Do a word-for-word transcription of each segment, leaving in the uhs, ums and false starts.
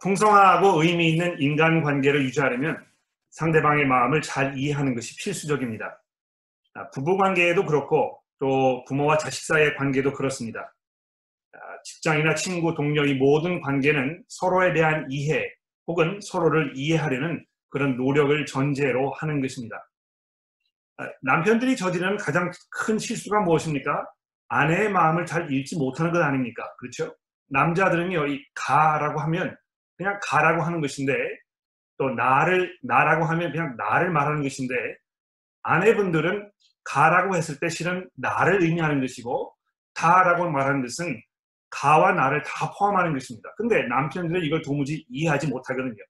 풍성하고 의미 있는 인간관계를 유지하려면 상대방의 마음을 잘 이해하는 것이 필수적입니다. 부부관계에도 그렇고 또 부모와 자식 사이의 관계도 그렇습니다. 직장이나 친구, 동료 이 모든 관계는 서로에 대한 이해 혹은 서로를 이해하려는 그런 노력을 전제로 하는 것입니다. 남편들이 저지르는 가장 큰 실수가 무엇입니까? 아내의 마음을 잘 읽지 못하는 것 아닙니까? 그렇죠? 남자들은요, 이 가라고 하면 그냥 가라고 하는 것인데, 또 나를, 나라고 하면 그냥 나를 말하는 것인데, 아내분들은 가라고 했을 때 실은 나를 의미하는 것이고, 다라고 말하는 것은 가와 나를 다 포함하는 것입니다. 근데 남편들은 이걸 도무지 이해하지 못하거든요.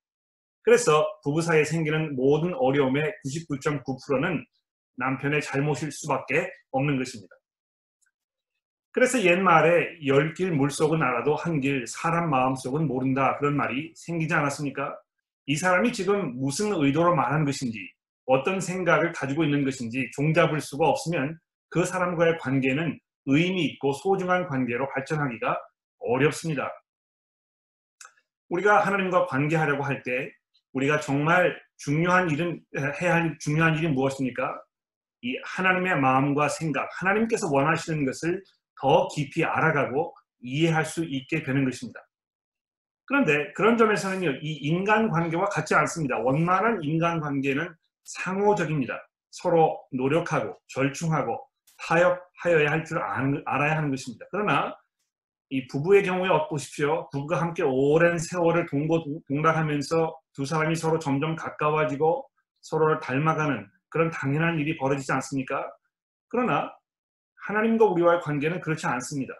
그래서 부부 사이에 생기는 모든 어려움의 구십구 점 구 퍼센트는 남편의 잘못일 수밖에 없는 것입니다. 그래서 옛말에 열 길 물속은 알아도 한 길 사람 마음속은 모른다 그런 말이 생기지 않았습니까? 이 사람이 지금 무슨 의도로 말한 것인지, 어떤 생각을 가지고 있는 것인지 종잡을 수가 없으면 그 사람과의 관계는 의미 있고 소중한 관계로 발전하기가 어렵습니다. 우리가 하나님과 관계하려고 할 때 우리가 정말 중요한 일은, 해야 할 중요한 일이 무엇입니까? 이 하나님의 마음과 생각, 하나님께서 원하시는 것을 더 깊이 알아가고 이해할 수 있게 되는 것입니다. 그런데 그런 점에서는요, 이 인간관계와 같지 않습니다. 원만한 인간관계는 상호적입니다. 서로 노력하고 절충하고 타협하여야 할 줄 알아야 하는 것입니다. 그러나 이 부부의 경우에 어떠십시오? 부부가 함께 오랜 세월을 동고동락하면서 두 사람이 서로 점점 가까워지고 서로를 닮아가는 그런 당연한 일이 벌어지지 않습니까? 그러나 하나님과 우리와의 관계는 그렇지 않습니다.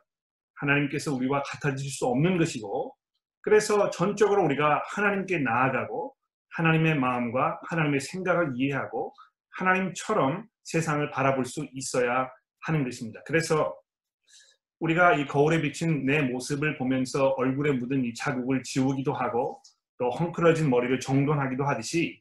하나님께서 우리와 같아지실 수 없는 것이고, 그래서 전적으로 우리가 하나님께 나아가고 하나님의 마음과 하나님의 생각을 이해하고 하나님처럼 세상을 바라볼 수 있어야 하는 것입니다. 그래서 우리가 이 거울에 비친 내 모습을 보면서 얼굴에 묻은 이 자국을 지우기도 하고 또 헝클어진 머리를 정돈하기도 하듯이,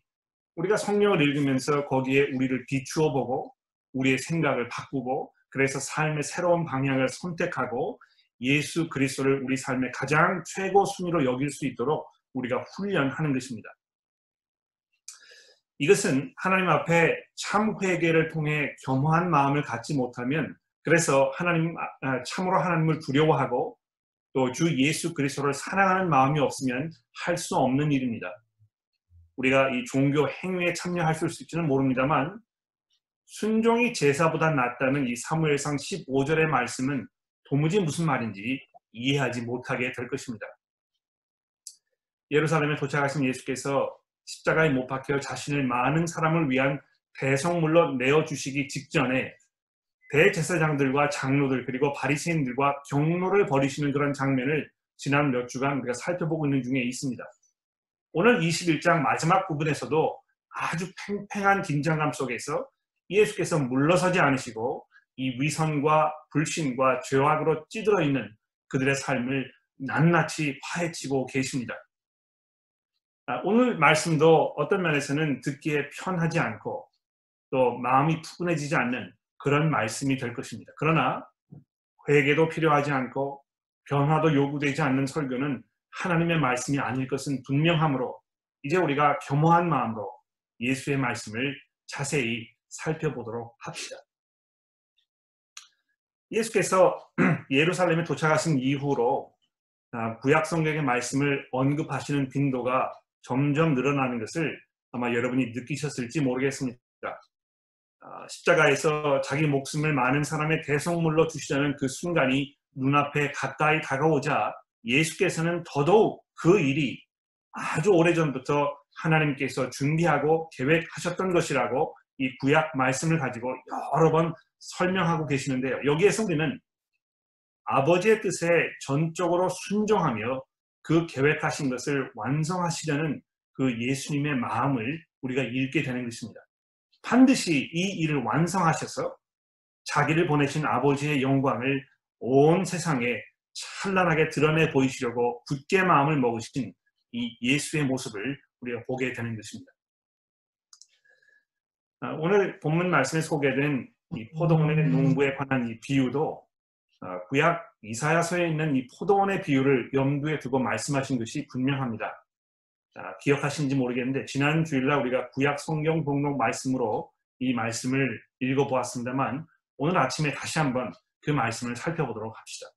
우리가 성경을 읽으면서 거기에 우리를 비추어 보고 우리의 생각을 바꾸고, 그래서 삶의 새로운 방향을 선택하고 예수 그리스도를 우리 삶의 가장 최고 순위로 여길 수 있도록 우리가 훈련하는 것입니다. 이것은 하나님 앞에 참 회개를 통해 겸허한 마음을 갖지 못하면, 그래서 하나님, 참으로 하나님을 두려워하고 또 주 예수 그리스도를 사랑하는 마음이 없으면 할 수 없는 일입니다. 우리가 이 종교 행위에 참여할 수 있을지는 모릅니다만, 순종이 제사보다 낫다는 이 사무엘상 십오 절의 말씀은 도무지 무슨 말인지 이해하지 못하게 될 것입니다. 예루살렘에 도착하신 예수께서 십자가에 못 박혀 자신을 많은 사람을 위한 대성물로 내어주시기 직전에 대제사장들과 장로들 그리고 바리새인들과 경로를 벌이시는 그런 장면을 지난 몇 주간 우리가 살펴보고 있는 중에 있습니다. 오늘 이십일 장 마지막 부분에서도 아주 팽팽한 긴장감 속에서 예수께서 물러서지 않으시고 이 위선과 불신과 죄악으로 찌들어 있는 그들의 삶을 낱낱이 파헤치고 계십니다. 오늘 말씀도 어떤 면에서는 듣기에 편하지 않고 또 마음이 푸근해지지 않는 그런 말씀이 될 것입니다. 그러나 회개도 필요하지 않고 변화도 요구되지 않는 설교는 하나님의 말씀이 아닐 것은 분명하므로, 이제 우리가 겸허한 마음으로 예수의 말씀을 자세히 살펴보도록 합시다. 예수께서 예루살렘에 도착하신 이후로 구약 성경의 말씀을 언급하시는 빈도가 점점 늘어나는 것을 아마 여러분이 느끼셨을지 모르겠습니다. 십자가에서 자기 목숨을 많은 사람의 대속물로 주시려는 그 순간이 눈앞에 가까이 다가오자 예수께서는 더더욱 그 일이 아주 오래전부터 하나님께서 준비하고 계획하셨던 것이라고 이 구약 말씀을 가지고 여러 번 설명하고 계시는데요, 여기에서 우리는 아버지의 뜻에 전적으로 순종하며 그 계획하신 것을 완성하시려는 그 예수님의 마음을 우리가 읽게 되는 것입니다. 반드시 이 일을 완성하셔서 자기를 보내신 아버지의 영광을 온 세상에 찬란하게 드러내 보이시려고 굳게 마음을 먹으신 이 예수의 모습을 우리가 보게 되는 것입니다. 오늘 본문 말씀에 소개된 이 포도원의 농부에 관한 이 비유도 구약 이사야서에 있는 이 포도원의 비유를 염두에 두고 말씀하신 것이 분명합니다. 자, 기억하신지 모르겠는데 지난 주일날 우리가 구약 성경 복록 말씀으로 이 말씀을 읽어보았습니다만 오늘 아침에 다시 한번 그 말씀을 살펴보도록 합시다.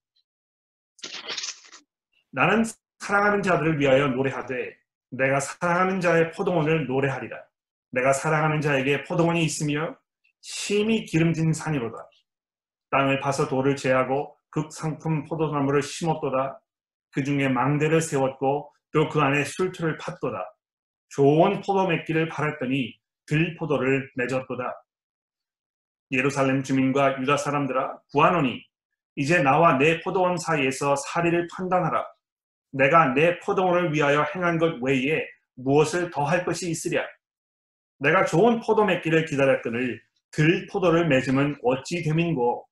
나는 사랑하는 자들을 위하여 노래하되 내가 사랑하는 자의 포도원을 노래하리라. 내가 사랑하는 자에게 포도원이 있으며 심히 기름진 산이로다. 땅을 파서 돌을 제하고 극상품 포도나무를 심었도다. 그 중에 망대를 세웠고 또 그 안에 술틀을 팠도다. 좋은 포도 맺기를 바랐더니 들포도를 맺었도다. 예루살렘 주민과 유다 사람들아 구하노니 이제 나와 내 포도원 사이에서 사리를 판단하라. 내가 내 포도원을 위하여 행한 것 외에 무엇을 더할 것이 있으랴. 내가 좋은 포도 맺기를 기다렸거늘 들포도를 맺으면 어찌 됨인고.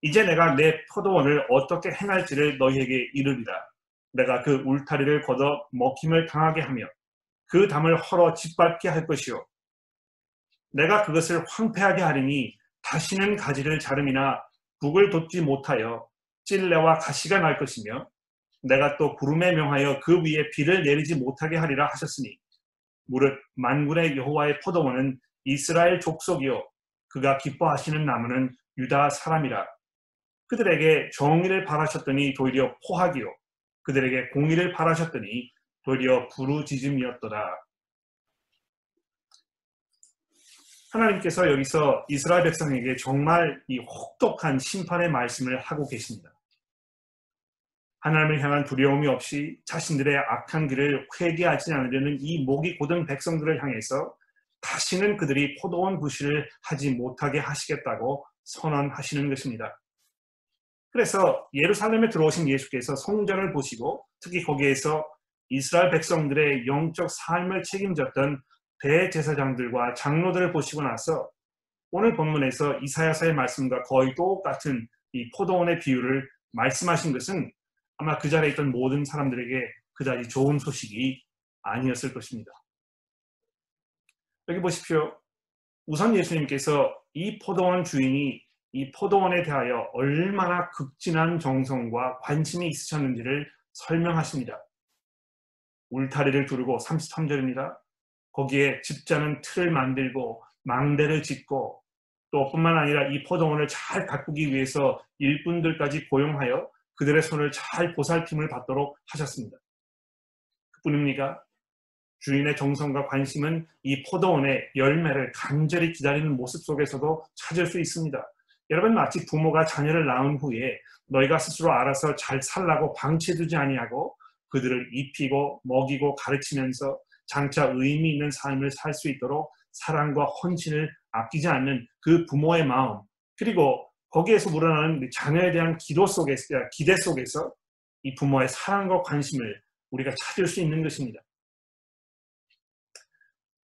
이제 내가 내 포도원을 어떻게 행할지를 너희에게 이르리라. 내가 그 울타리를 걷어 먹힘을 당하게 하며 그 담을 헐어 짓밟게 할 것이요. 내가 그것을 황폐하게 하리니 다시는 가지를 자름이나 북을 돋지 못하여 찔레와 가시가 날 것이며 내가 또 구름에 명하여 그 위에 비를 내리지 못하게 하리라 하셨으니 무릇 만군의 여호와의 포도원은 이스라엘 족속이요 그가 기뻐하시는 나무는 유다 사람이라. 그들에게 정의를 바라셨더니 도리어 포악이요 그들에게 공의를 바라셨더니 도리어 부르짖음이었더라. 하나님께서 여기서 이스라엘 백성에게 정말 이 혹독한 심판의 말씀을 하고 계십니다. 하나님을 향한 두려움이 없이 자신들의 악한 길을 회개하지 않으려는 이 목이 곧은 백성들을 향해서 다시는 그들이 포도원 부실을 하지 못하게 하시겠다고 선언하시는 것입니다. 그래서 예루살렘에 들어오신 예수께서 성전을 보시고 특히 거기에서 이스라엘 백성들의 영적 삶을 책임졌던 대제사장들과 장로들을 보시고 나서 오늘 본문에서 이사야서의 말씀과 거의 똑같은 이 포도원의 비유를 말씀하신 것은 아마 그 자리에 있던 모든 사람들에게 그다지 좋은 소식이 아니었을 것입니다. 여기 보십시오. 우선 예수님께서 이 포도원 주인이 이 포도원에 대하여 얼마나 극진한 정성과 관심이 있으셨는지를 설명하십니다. 울타리를 두르고 삼십삼 절입니다. 거기에 집자는 틀을 만들고 망대를 짓고 또 뿐만 아니라 이 포도원을 잘 가꾸기 위해서 일꾼들까지 고용하여 그들의 손을 잘 보살핌을 받도록 하셨습니다. 그뿐입니까? 주인의 정성과 관심은 이 포도원의 열매를 간절히 기다리는 모습 속에서도 찾을 수 있습니다. 여러분 마치 부모가 자녀를 낳은 후에 너희가 스스로 알아서 잘 살라고 방치해두지 아니하고 그들을 입히고 먹이고 가르치면서 장차 의미 있는 삶을 살 수 있도록 사랑과 헌신을 아끼지 않는 그 부모의 마음, 그리고 거기에서 우러나는 자녀에 대한 기도 속에서, 기대 속에서 이 부모의 사랑과 관심을 우리가 찾을 수 있는 것입니다.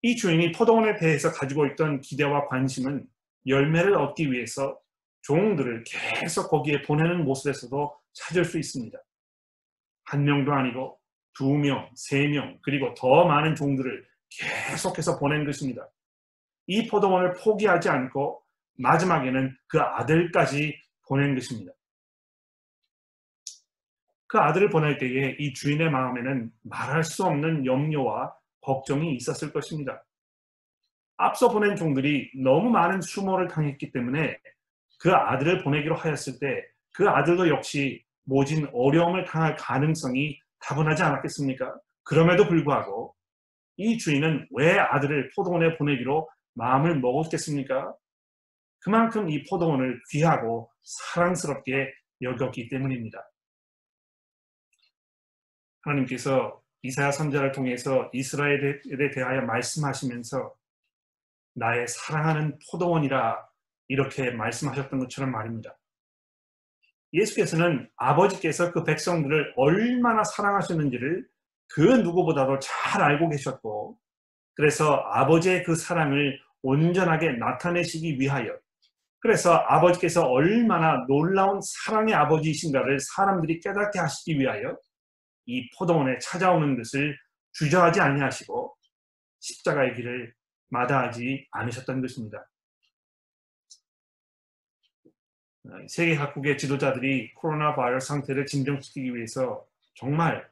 이 주인이 포도원에 대해서 가지고 있던 기대와 관심은 열매를 얻기 위해서 종들을 계속 거기에 보내는 모습에서도 찾을 수 있습니다. 한 명도 아니고 두 명, 세 명, 그리고 더 많은 종들을 계속해서 보낸 것입니다. 이 포도원을 포기하지 않고 마지막에는 그 아들까지 보낸 것입니다. 그 아들을 보낼 때에 이 주인의 마음에는 말할 수 없는 염려와 걱정이 있었을 것입니다. 앞서 보낸 종들이 너무 많은 수모를 당했기 때문에 그 아들을 보내기로 하였을 때 그 아들도 역시 모진 어려움을 당할 가능성이 다분하지 않았겠습니까? 그럼에도 불구하고 이 주인은 왜 아들을 포도원에 보내기로 마음을 먹었겠습니까? 그만큼 이 포도원을 귀하고 사랑스럽게 여겼기 때문입니다. 하나님께서 이사야 선지자를 통해서 이스라엘에 대하여 말씀하시면서 나의 사랑하는 포도원이라 이렇게 말씀하셨던 것처럼 말입니다. 예수께서는 아버지께서 그 백성들을 얼마나 사랑하셨는지를 그 누구보다도 잘 알고 계셨고 그래서 아버지의 그 사랑을 온전하게 나타내시기 위하여 그래서 아버지께서 얼마나 놀라운 사랑의 아버지이신가를 사람들이 깨닫게 하시기 위하여 이 포도원에 찾아오는 것을 주저하지 아니하시고 십자가의 길을 마다하지 않으셨던 것입니다. 세계 각국의 지도자들이 코로나 바이러스 상태를 진정시키기 위해서 정말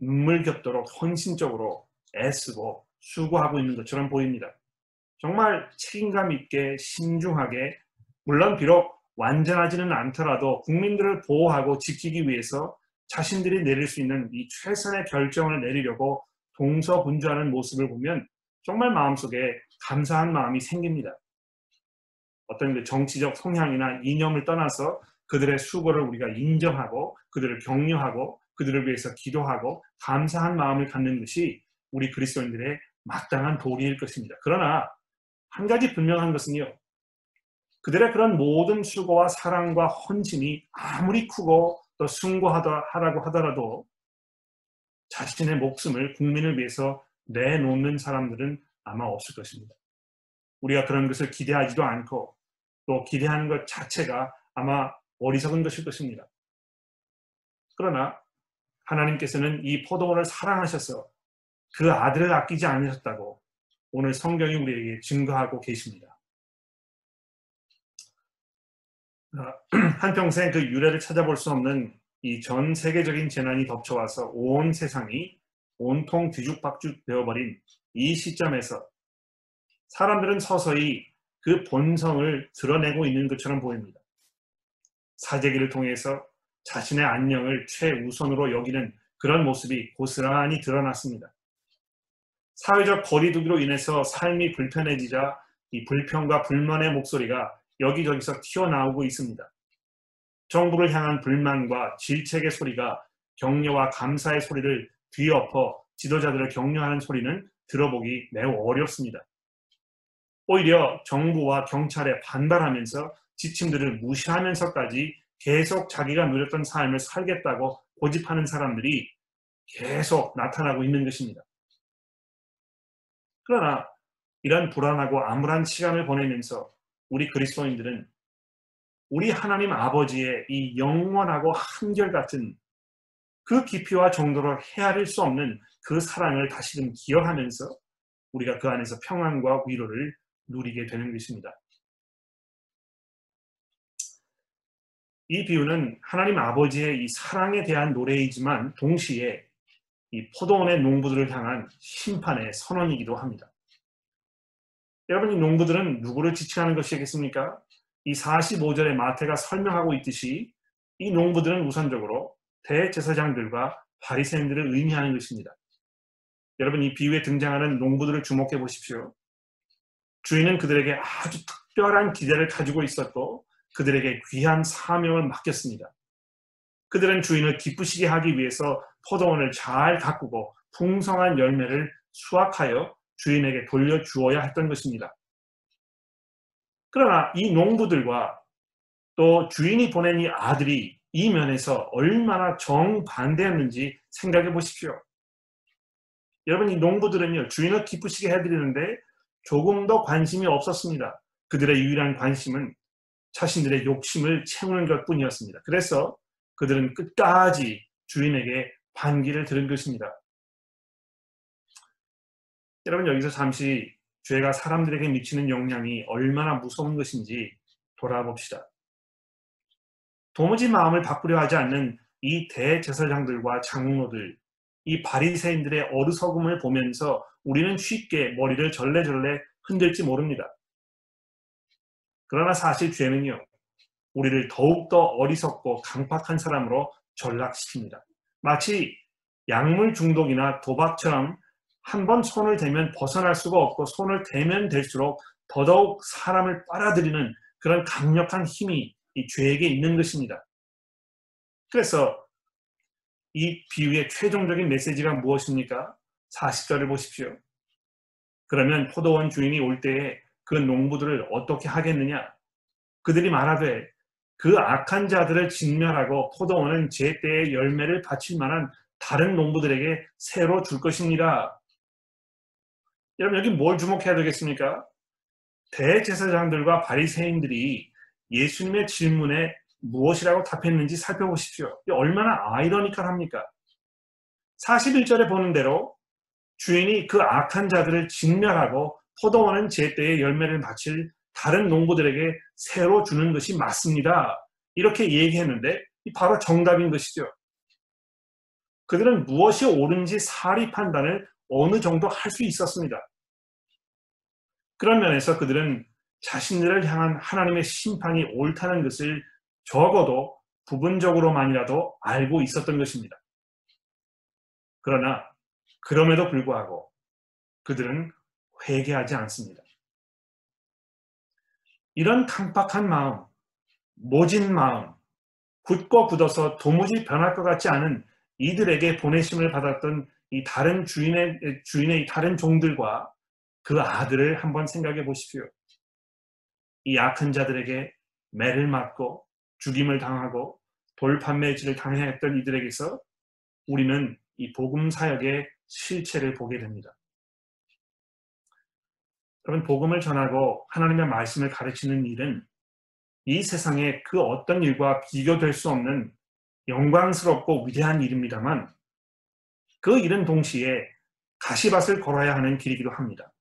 눈물겹도록 헌신적으로 애쓰고 수고하고 있는 것처럼 보입니다. 정말 책임감 있게 신중하게, 물론 비록 완전하지는 않더라도 국민들을 보호하고 지키기 위해서 자신들이 내릴 수 있는 이 최선의 결정을 내리려고 동서분주하는 모습을 보면 정말 마음속에 감사한 마음이 생깁니다. 어떤 그 정치적 성향이나 이념을 떠나서 그들의 수고를 우리가 인정하고 그들을 격려하고 그들을 위해서 기도하고 감사한 마음을 갖는 것이 우리 그리스도인들의 마땅한 도리일 것입니다. 그러나 한 가지 분명한 것은요, 그들의 그런 모든 수고와 사랑과 헌신이 아무리 크고 또 숭고하라고 하더라도 자신의 목숨을 국민을 위해서 내놓는 사람들은 아마 없을 것입니다. 우리가 그런 것을 기대하지도 않고 또 기대하는 것 자체가 아마 어리석은 것일 것입니다. 그러나 하나님께서는 이 포도원을 사랑하셔서 그 아들을 아끼지 않으셨다고 오늘 성경이 우리에게 증거하고 계십니다. 한평생 그 유래를 찾아볼 수 없는 이 전 세계적인 재난이 덮쳐와서 온 세상이 온통 뒤죽박죽 되어버린 이 시점에서 사람들은 서서히 그 본성을 드러내고 있는 것처럼 보입니다. 사재기를 통해서 자신의 안녕을 최우선으로 여기는 그런 모습이 고스란히 드러났습니다. 사회적 거리두기로 인해서 삶이 불편해지자 이 불평과 불만의 목소리가 여기저기서 튀어나오고 있습니다. 정부를 향한 불만과 질책의 소리가 격려와 감사의 소리를 뒤엎어 지도자들을 격려하는 소리는 들어보기 매우 어렵습니다. 오히려 정부와 경찰에 반발하면서 지침들을 무시하면서까지 계속 자기가 누렸던 삶을 살겠다고 고집하는 사람들이 계속 나타나고 있는 것입니다. 그러나 이런 불안하고 암울한 시간을 보내면서 우리 그리스도인들은 우리 하나님 아버지의 이 영원하고 한결같은 그 깊이와 정도로 헤아릴 수 없는 그 사랑을 다시금 기억하면서 우리가 그 안에서 평안과 위로를 누리게 되는 것입니다. 이 비유는 하나님 아버지의 이 사랑에 대한 노래이지만 동시에 이 포도원의 농부들을 향한 심판의 선언이기도 합니다. 여러분, 이 농부들은 누구를 지칭하는 것이겠습니까? 이 사십오 절의 마태가 설명하고 있듯이 이 농부들은 우선적으로 대제사장들과 바리새인들을 의미하는 것입니다. 여러분, 이 비유에 등장하는 농부들을 주목해 보십시오. 주인은 그들에게 아주 특별한 기대를 가지고 있었고 그들에게 귀한 사명을 맡겼습니다. 그들은 주인을 기쁘시게 하기 위해서 포도원을 잘 가꾸고 풍성한 열매를 수확하여 주인에게 돌려주어야 했던 것입니다. 그러나 이 농부들과 또 주인이 보낸 이 아들이 이 면에서 얼마나 정반대였는지 생각해 보십시오. 여러분, 이 농부들은요, 주인을 기쁘시게 해드리는데 조금 더 관심이 없었습니다. 그들의 유일한 관심은 자신들의 욕심을 채우는 것뿐이었습니다. 그래서 그들은 끝까지 주인에게 반기를 들은 것입니다. 여러분, 여기서 잠시 죄가 사람들에게 미치는 영향이 얼마나 무서운 것인지 돌아봅시다. 도무지 마음을 바꾸려 하지 않는 이 대제사장들과 장로들, 이 바리새인들의 어리석음을 보면서 우리는 쉽게 머리를 절레절레 흔들지 모릅니다. 그러나 사실 죄는요, 우리를 더욱더 어리석고 강팍한 사람으로 전락시킵니다. 마치 약물 중독이나 도박처럼 한번 손을 대면 벗어날 수가 없고 손을 대면 될수록 더더욱 사람을 빨아들이는 그런 강력한 힘이 이 죄에게 있는 것입니다. 그래서 이 비유의 최종적인 메시지가 무엇입니까? 사십 절을 보십시오. 그러면 포도원 주인이 올 때에 그 농부들을 어떻게 하겠느냐? 그들이 말하되 그 악한 자들을 진멸하고 포도원은 제 때의 열매를 바칠 만한 다른 농부들에게 새로 줄 것입니다. 여러분, 여기 뭘 주목해야 되겠습니까? 대제사장들과 바리새인들이 예수님의 질문에 무엇이라고 답했는지 살펴보십시오. 얼마나 아이러니컬합니까? 사십일 절에 보는 대로 주인이 그 악한 자들을 진멸하고 포도원은 제 때의 열매를 바칠 다른 농부들에게 새로 주는 것이 맞습니다. 이렇게 얘기했는데 바로 정답인 것이죠. 그들은 무엇이 옳은지 사리 판단을 어느 정도 할 수 있었습니다. 그런 면에서 그들은 자신들을 향한 하나님의 심판이 옳다는 것을 적어도 부분적으로만이라도 알고 있었던 것입니다. 그러나 그럼에도 불구하고 그들은 회개하지 않습니다. 이런 강박한 마음, 모진 마음, 굳고 굳어서 도무지 변할 것 같지 않은 이들에게 보내심을 받았던 이 다른 주인의, 주인의 다른 종들과 그 아들을 한번 생각해 보십시오. 이 약한 자들에게 매를 맞고 죽임을 당하고 돌판매질을 당했던 이들에게서 우리는 이 복음 사역의 실체를 보게 됩니다. 그러면 복음을 전하고 하나님의 말씀을 가르치는 일은 이 세상의 그 어떤 일과 비교될 수 없는 영광스럽고 위대한 일입니다만, 그 일은 동시에 가시밭을 걸어야 하는 길이기도 합니다.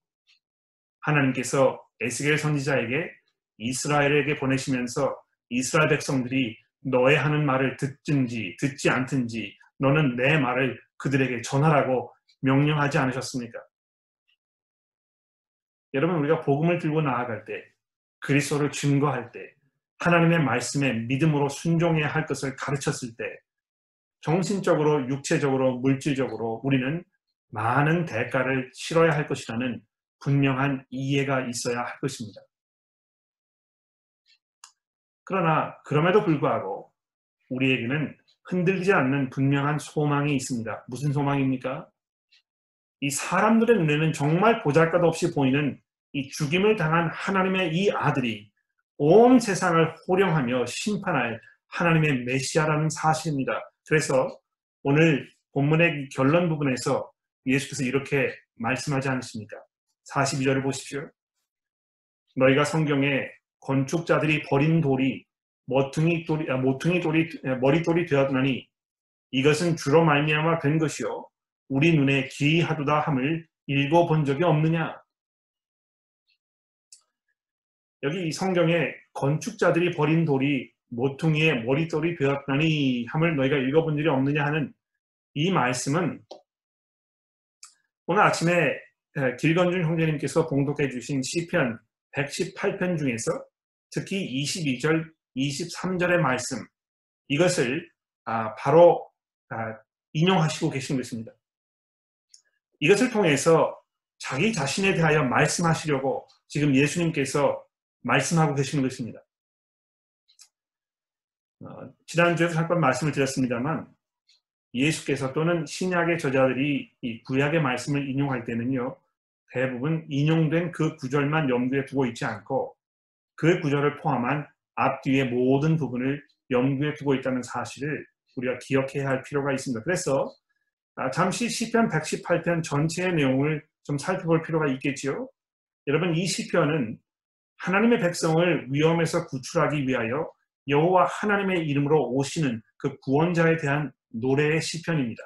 하나님께서 에스겔 선지자에게 이스라엘에게 보내시면서 이스라엘 백성들이 너의 하는 말을 듣든지 듣지 않든지 너는 내 말을 그들에게 전하라고 명령하지 않으셨습니까? 여러분, 우리가 복음을 들고 나아갈 때, 그리스도를 증거할 때, 하나님의 말씀에 믿음으로 순종해야 할 것을 가르쳤을 때, 정신적으로, 육체적으로, 물질적으로 우리는 많은 대가를 치러야 할 것이라는 분명한 이해가 있어야 할 것입니다. 그러나 그럼에도 불구하고 우리에게는 흔들리지 않는 분명한 소망이 있습니다. 무슨 소망입니까? 이 사람들의 눈에는 정말 보잘것없이 보이는 이 죽임을 당한 하나님의 이 아들이 온 세상을 호령하며 심판할 하나님의 메시아라는 사실입니다. 그래서 오늘 본문의 결론 부분에서 예수께서 이렇게 말씀하지 않으십니까? 사십이 절을 보십시오. 너희가 성경에 건축자들이 버린 돌이 모퉁이 돌이, 모퉁이 돌이 머릿돌이 되었나니 이것은 주로 말미암아 된 것이요 우리 눈에 기이하도다 함을 읽어본 적이 없느냐. 여기 이 성경에 건축자들이 버린 돌이 모퉁이의 머릿돌이 되었나니 함을 너희가 읽어본 적이 없느냐 하는 이 말씀은 오늘 아침에 길건준 형제님께서 봉독해 주신 시편 백십팔 편 중에서 특히 이십이 절, 이십삼 절의 말씀, 이것을 바로 인용하시고 계신 것입니다. 이것을 통해서 자기 자신에 대하여 말씀하시려고 지금 예수님께서 말씀하고 계시는 것입니다. 지난주에도 잠깐 말씀을 드렸습니다만 예수께서 또는 신약의 저자들이 이 구약의 말씀을 인용할 때는요, 대부분 인용된 그 구절만 염두에 두고 있지 않고 그 구절을 포함한 앞뒤의 모든 부분을 염두에 두고 있다는 사실을 우리가 기억해야 할 필요가 있습니다. 그래서 잠시 시편 백십팔 편 전체의 내용을 좀 살펴볼 필요가 있겠지요. 여러분, 이 시편은 하나님의 백성을 위험에서 구출하기 위하여 여호와 하나님의 이름으로 오시는 그 구원자에 대한 노래의 시편입니다.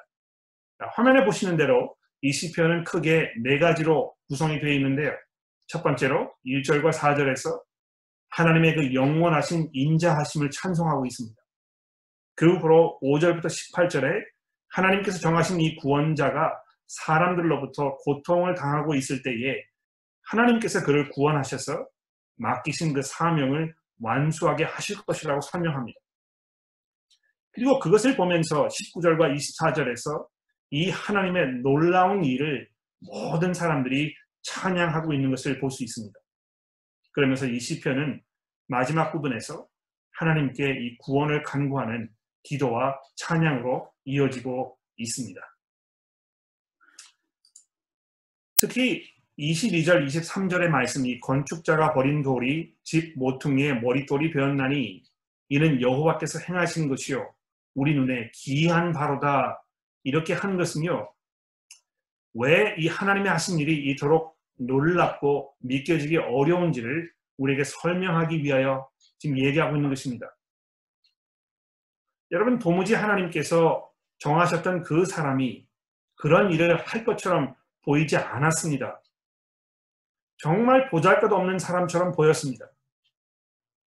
화면에 보시는 대로 이 시편은 크게 네 가지로 구성이 되어 있는데요. 첫 번째로 일 절과 사 절에서 하나님의 그 영원하신 인자하심을 찬송하고 있습니다. 그 후로 오 절부터 십팔 절에 하나님께서 정하신 이 구원자가 사람들로부터 고통을 당하고 있을 때에 하나님께서 그를 구원하셔서 맡기신 그 사명을 완수하게 하실 것이라고 설명합니다. 그리고 그것을 보면서 십구 절과 이십사 절에서 이 하나님의 놀라운 일을 모든 사람들이 찬양하고 있는 것을 볼 수 있습니다. 그러면서 이 시편은 마지막 부분에서 하나님께 이 구원을 간구하는 기도와 찬양으로 이어지고 있습니다. 특히 이십이 절, 이십삼 절의 말씀이 건축자가 버린 돌이 집 모퉁이의 머릿돌이 되었나니 이는 여호와께서 행하신 것이요 우리 눈에 기이한 바로다, 이렇게 하는 것은요, 왜 이 하나님의 하신 일이 이토록 놀랍고 믿겨지기 어려운지를 우리에게 설명하기 위하여 지금 얘기하고 있는 것입니다. 여러분, 도무지 하나님께서 정하셨던 그 사람이 그런 일을 할 것처럼 보이지 않았습니다. 정말 보잘것없는 사람처럼 보였습니다.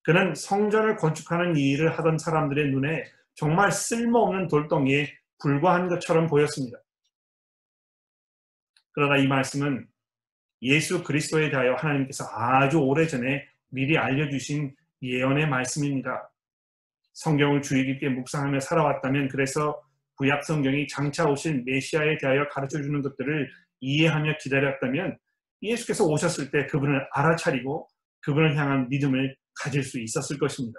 그는 성전을 건축하는 일을 하던 사람들의 눈에 정말 쓸모없는 돌덩이에 불과한 것처럼 보였습니다. 그러나 이 말씀은 예수 그리스도에 대하여 하나님께서 아주 오래전에 미리 알려주신 예언의 말씀입니다. 성경을 주의 깊게 묵상하며 살아왔다면 그래서 구약 성경이 장차 오실 메시아에 대하여 가르쳐주는 것들을 이해하며 기다렸다면 예수께서 오셨을 때 그분을 알아차리고 그분을 향한 믿음을 가질 수 있었을 것입니다.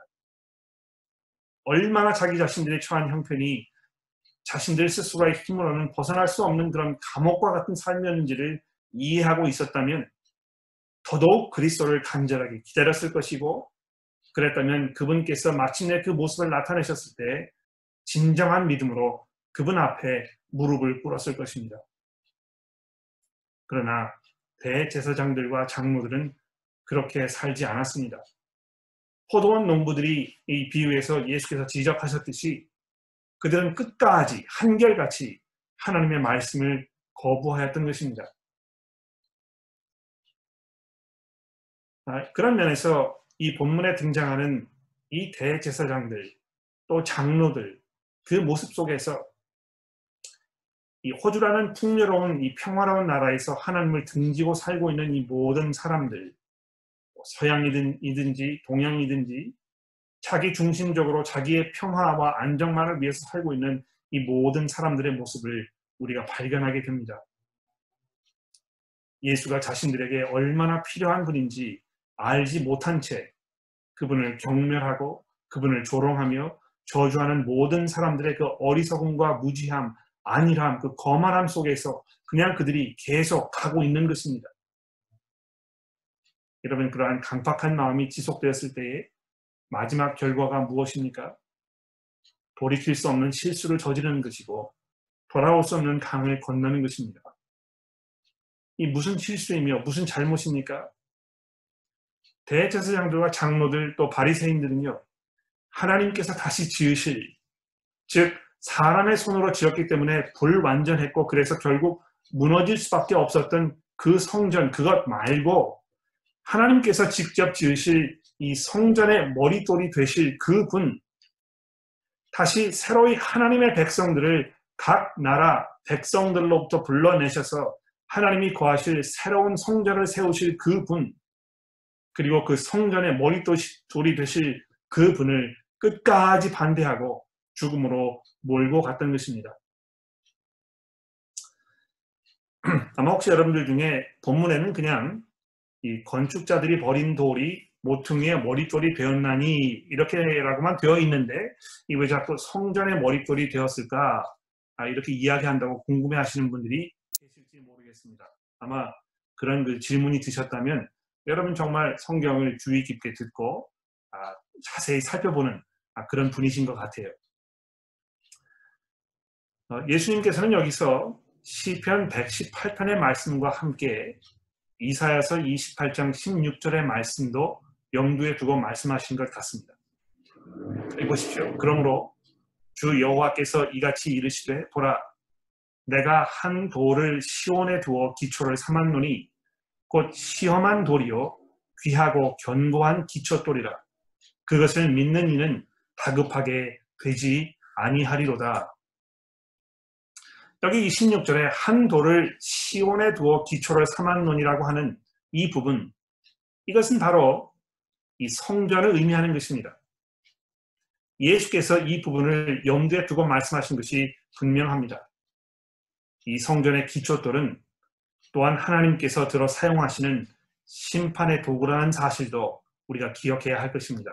얼마나 자기 자신들의 처한 형편이 자신들 스스로의 힘으로는 벗어날 수 없는 그런 감옥과 같은 삶이었는지를 이해하고 있었다면 더더욱 그리스도를 간절하게 기다렸을 것이고, 그랬다면 그분께서 마침내 그 모습을 나타내셨을 때 진정한 믿음으로 그분 앞에 무릎을 꿇었을 것입니다. 그러나 대제사장들과 장로들은 그렇게 살지 않았습니다. 포도원 농부들이 이 비유에서 예수께서 지적하셨듯이 그들은 끝까지 한결같이 하나님의 말씀을 거부하였던 것입니다. 그런 면에서 이 본문에 등장하는 이 대제사장들 또 장로들 그 모습 속에서 이 호주라는 풍요로운 이 평화로운 나라에서 하나님을 등지고 살고 있는 이 모든 사람들, 서양이든지 동양이든지 자기 중심적으로 자기의 평화와 안정만을 위해서 살고 있는 이 모든 사람들의 모습을 우리가 발견하게 됩니다. 예수가 자신들에게 얼마나 필요한 분인지 알지 못한 채 그분을 경멸하고 그분을 조롱하며 저주하는 모든 사람들의 그 어리석음과 무지함, 안일함, 그 거만함 속에서 그냥 그들이 계속 가고 있는 것입니다. 여러분, 그러한 강팍한 마음이 지속되었을 때에 마지막 결과가 무엇입니까? 돌이킬 수 없는 실수를 저지르는 것이고 돌아올 수 없는 강을 건너는 것입니다. 이 무슨 실수이며 무슨 잘못입니까? 대제사장들과 장로들 또 바리새인들은요, 하나님께서 다시 지으실, 즉 사람의 손으로 지었기 때문에 불완전했고 그래서 결국 무너질 수밖에 없었던 그 성전, 그것 말고 하나님께서 직접 지으실 이 성전의 머릿돌이 되실 그분, 다시 새로이 하나님의 백성들을 각 나라 백성들로부터 불러내셔서 하나님이 거하실 새로운 성전을 세우실 그분, 그리고 그 성전의 머릿돌이 되실 그분을 끝까지 반대하고 죽음으로 몰고 갔던 것입니다. 아마 혹시 여러분들 중에 본문에는 그냥 이 건축자들이 버린 돌이 모퉁이의 머릿돌이 되었나니 이렇게라고만 되어 있는데 이 왜 자꾸 성전의 머릿돌이 되었을까, 아, 이렇게 이야기한다고 궁금해하시는 분들이 계실지 모르겠습니다. 아마 그런 그 질문이 드셨다면 여러분 정말 성경을 주의 깊게 듣고 아, 자세히 살펴보는 아, 그런 분이신 것 같아요. 어, 예수님께서는 여기서 시편 백십팔 편의 말씀과 함께 이사야서 이십팔 장 십육 절의 말씀도 염두에 두고 말씀하신 것 같습니다. 보십시오. 그러므로 주 여호와께서 이같이 이르시되, 보라, 내가 한 돌을 시온에 두어 기초를 삼았노니 곧 시험한 돌이요 귀하고 견고한 기초돌이라. 그것을 믿는 이는 다급하게 되지 아니하리로다. 여기 이십육 절에 한 돌을 시온에 두어 기초를 삼았노니라고 하는 이 부분, 이것은 바로 이 성전을 의미하는 것입니다. 예수께서 이 부분을 염두에 두고 말씀하신 것이 분명합니다. 이 성전의 기초돌은 또한 하나님께서 들어 사용하시는 심판의 도구라는 사실도 우리가 기억해야 할 것입니다.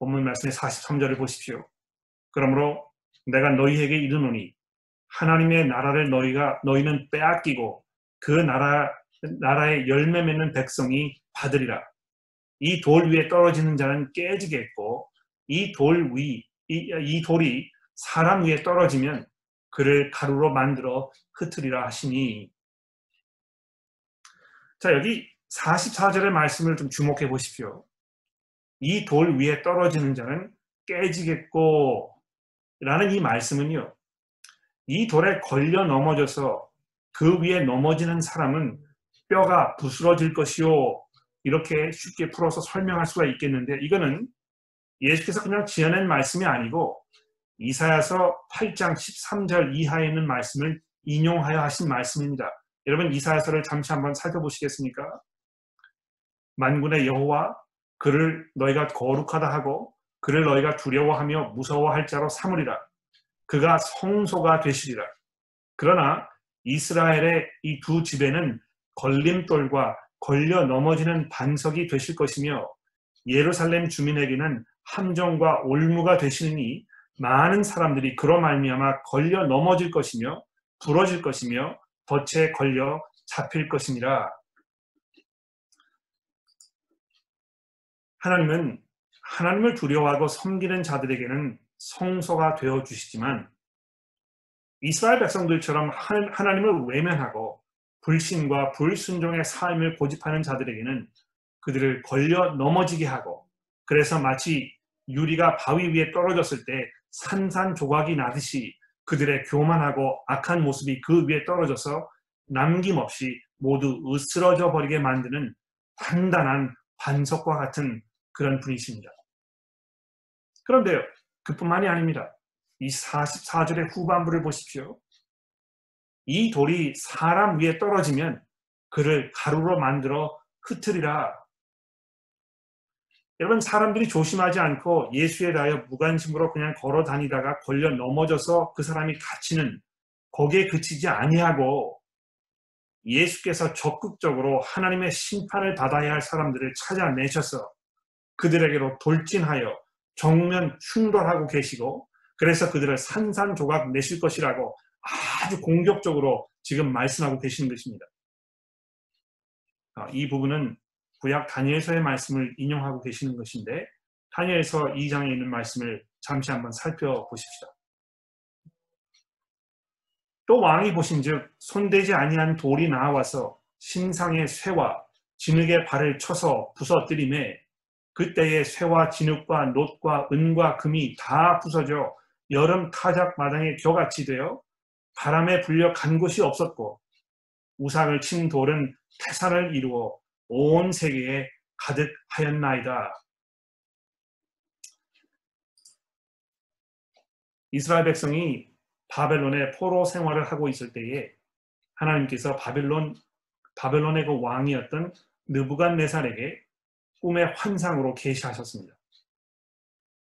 본문 말씀의 사십삼 절을 보십시오. 그러므로 내가 너희에게 이르노니 하나님의 나라를 너희가, 너희는 빼앗기고 그 나라, 나라의 열매 맺는 백성이 받으리라. 이 돌 위에 떨어지는 자는 깨지겠고 이 돌 위, 이, 이 돌이 사람 위에 떨어지면 그를 가루로 만들어 흩으리라 하시니. 자, 여기 사십사 절의 말씀을 좀 주목해 보십시오. 이 돌 위에 떨어지는 자는 깨지겠고 라는 이 말씀은요, 이 돌에 걸려 넘어져서 그 위에 넘어지는 사람은 뼈가 부스러질 것이요. 이렇게 쉽게 풀어서 설명할 수가 있겠는데, 이거는 예수께서 그냥 지어낸 말씀이 아니고 이사야서 팔 장 십삼 절 이하에 있는 말씀을 인용하여 하신 말씀입니다. 여러분, 이사야서를 잠시 한번 살펴보시겠습니까? 만군의 여호와, 그를 너희가 거룩하다 하고 그를 너희가 두려워하며 무서워할 자로 삼으리라. 그가 성소가 되시리라. 그러나 이스라엘의 이 두 집에는 걸림돌과 걸려 넘어지는 반석이 되실 것이며 예루살렘 주민에게는 함정과 올무가 되시니 많은 사람들이 그로 말미암아 걸려 넘어질 것이며 부러질 것이며 덫에 걸려 잡힐 것이니라. 하나님은 하나님을 두려워하고 섬기는 자들에게는 성소가 되어 주시지만 이스라엘 백성들처럼 하나님을 외면하고 불신과 불순종의 삶을 고집하는 자들에게는 그들을 걸려 넘어지게 하고, 그래서 마치 유리가 바위 위에 떨어졌을 때 산산조각이 나듯이 그들의 교만하고 악한 모습이 그 위에 떨어져서 남김없이 모두 으스러져 버리게 만드는 단단한 반석과 같은 그런 분이십니다. 그런데요, 그뿐만이 아닙니다. 이 사십사 절의 후반부를 보십시오. 이 돌이 사람 위에 떨어지면 그를 가루로 만들어 흩트리라. 여러분, 사람들이 조심하지 않고 예수에 대하여 무관심으로 그냥 걸어 다니다가 걸려 넘어져서 그 사람이 갇히는, 거기에 그치지 아니하고 예수께서 적극적으로 하나님의 심판을 받아야 할 사람들을 찾아내셔서 그들에게로 돌진하여 정면 충돌하고 계시고, 그래서 그들을 산산조각 내실 것이라고 아주 공격적으로 지금 말씀하고 계시는 것입니다. 이 부분은 구약 다니엘서의 말씀을 인용하고 계시는 것인데, 다니엘서 이 장에 있는 말씀을 잠시 한번 살펴보십시다. 또 왕이 보신즉 손대지 아니한 돌이 나와서 심상의 쇠와 진흙의 발을 쳐서 부서뜨리매, 그때에 쇠와 진흙과 놋과 은과 금이 다 부서져 여름 타작 마당의 겨같이 되어 바람에 불려 간 곳이 없었고, 우상을 친 돌은 태산을 이루어 온 세계에 가득하였나이다. 이스라엘 백성이 바벨론의 포로 생활을 하고 있을 때에 하나님께서 바벨론, 바벨론의 그 왕이었던 느부갓네살에게 꿈의 환상으로 계시하셨습니다.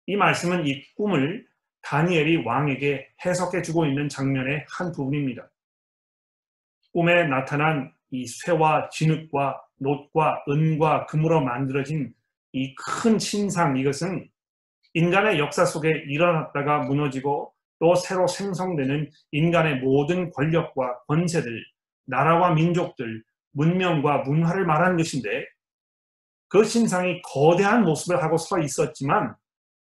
이 말씀은 이 꿈을 다니엘이 왕에게 해석해 주고 있는 장면의 한 부분입니다. 꿈에 나타난 이 쇠와 진흙과 놋과 은과 금으로 만들어진 이 큰 신상, 이것은 인간의 역사 속에 일어났다가 무너지고 또 새로 생성되는 인간의 모든 권력과 권세들, 나라와 민족들, 문명과 문화를 말하는 것인데, 그 신상이 거대한 모습을 하고 서 있었지만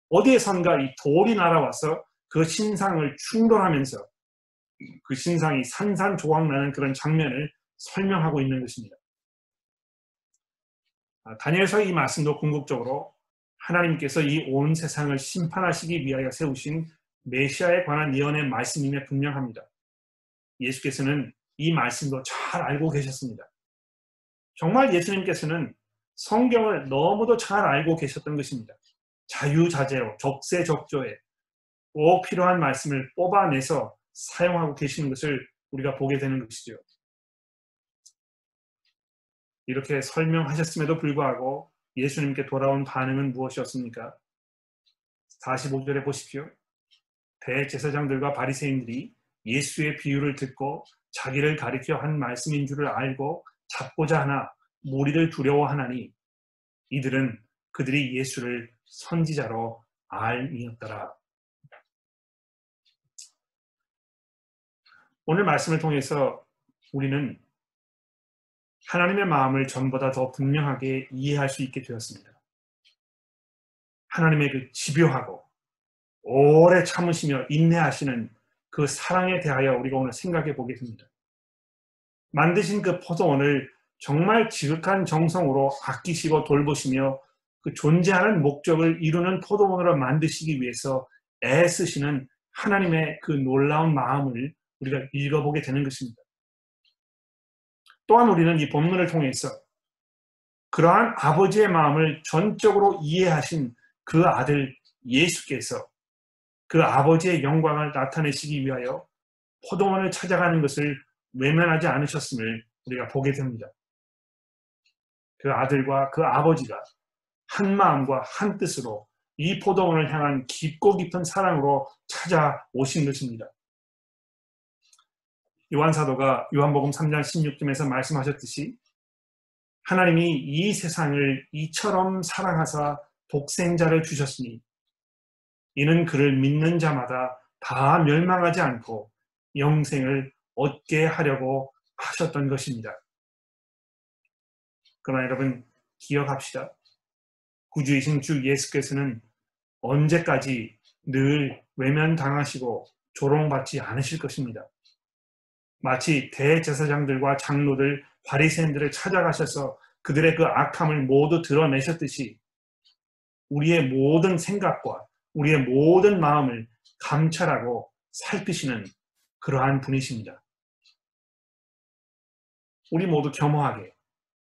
어디에선가 이 돌이 날아와서 그 신상을 충돌하면서 그 신상이 산산조각나는 그런 장면을 설명하고 있는 것입니다. 다니엘서 이 말씀도 궁극적으로 하나님께서 이 온 세상을 심판하시기 위하여 세우신 메시아에 관한 예언의 말씀임에 분명합니다. 예수께서는 이 말씀도 잘 알고 계셨습니다. 정말 예수님께서는 성경을 너무도 잘 알고 계셨던 것입니다. 자유자재로 적세적조에 꼭 필요한 말씀을 뽑아내서 사용하고 계시는 것을 우리가 보게 되는 것이죠. 이렇게 설명하셨음에도 불구하고 예수님께 돌아온 반응은 무엇이었습니까? 사십오 절에 보십시오. 대제사장들과 바리새인들이 예수의 비유를 듣고 자기를 가리켜 한 말씀인 줄을 알고 잡고자 하나 무리를 두려워하나니 이들은 그들이 예수를 선지자로 알미었더라. 오늘 말씀을 통해서 우리는 하나님의 마음을 전보다 더 분명하게 이해할 수 있게 되었습니다. 하나님의 그 집요하고 오래 참으시며 인내하시는 그 사랑에 대하여 우리가 오늘 생각해 보게 됩니다. 만드신 그 포도원을 정말 지극한 정성으로 아끼시고 돌보시며 그 존재하는 목적을 이루는 포도원으로 만드시기 위해서 애쓰시는 하나님의 그 놀라운 마음을 우리가 읽어보게 되는 것입니다. 또한 우리는 이 본문을 통해서 그러한 아버지의 마음을 전적으로 이해하신 그 아들 예수께서 그 아버지의 영광을 나타내시기 위하여 포도원을 찾아가는 것을 외면하지 않으셨음을 우리가 보게 됩니다. 그 아들과 그 아버지가 한 마음과 한 뜻으로 이 포도원을 향한 깊고 깊은 사랑으로 찾아오신 것입니다. 요한사도가 요한복음 삼 장 십육 절에서 말씀하셨듯이 하나님이 이 세상을 이처럼 사랑하사 독생자를 주셨으니 이는 그를 믿는 자마다 다 멸망하지 않고 영생을 얻게 하려고 하셨던 것입니다. 그러나 여러분 기억합시다. 구주이신 주 예수께서는 언제까지 늘 외면당하시고 조롱받지 않으실 것입니다. 마치 대제사장들과 장로들, 바리새인들을 찾아가셔서 그들의 그 악함을 모두 드러내셨듯이 우리의 모든 생각과 우리의 모든 마음을 감찰하고 살피시는 그러한 분이십니다. 우리 모두 겸허하게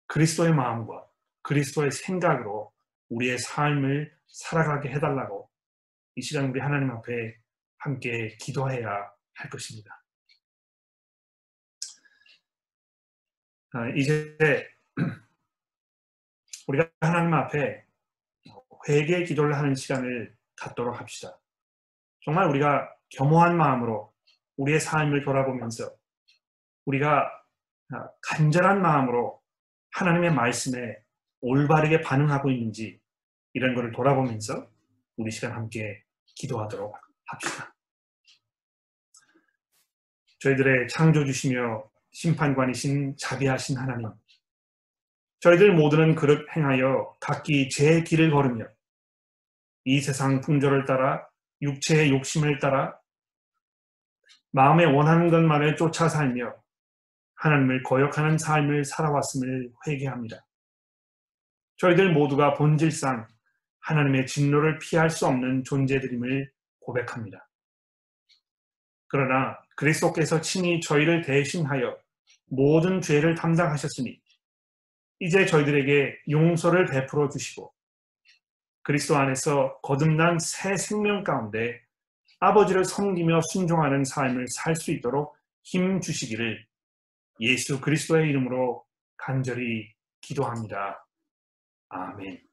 그리스도의 마음과 그리스도의 생각으로 우리의 삶을 살아가게 해달라고 이 시간 우리 하나님 앞에 함께 기도해야 할 것입니다. 이제 우리가 하나님 앞에 회개 기도를 하는 시간을 갖도록 합시다. 정말 우리가 겸허한 마음으로 우리의 삶을 돌아보면서 우리가 간절한 마음으로 하나님의 말씀에 올바르게 반응하고 있는지 이런 것을 돌아보면서 우리 시간 함께 기도하도록 합시다. 저희들의 창조주시며 심판관이신 자비하신 하나님, 저희들 모두는 그릇 행하여 각기 제 길을 걸으며 이 세상 풍조를 따라 육체의 욕심을 따라 마음에 원하는 것만을 쫓아 살며 하나님을 거역하는 삶을 살아왔음을 회개합니다. 저희들 모두가 본질상 하나님의 진노를 피할 수 없는 존재들임을 고백합니다. 그러나 그리스도께서 친히 저희를 대신하여 모든 죄를 담당하셨으니 이제 저희들에게 용서를 베풀어 주시고 그리스도 안에서 거듭난 새 생명 가운데 아버지를 섬기며 순종하는 삶을 살 수 있도록 힘 주시기를 예수 그리스도의 이름으로 간절히 기도합니다. 아멘.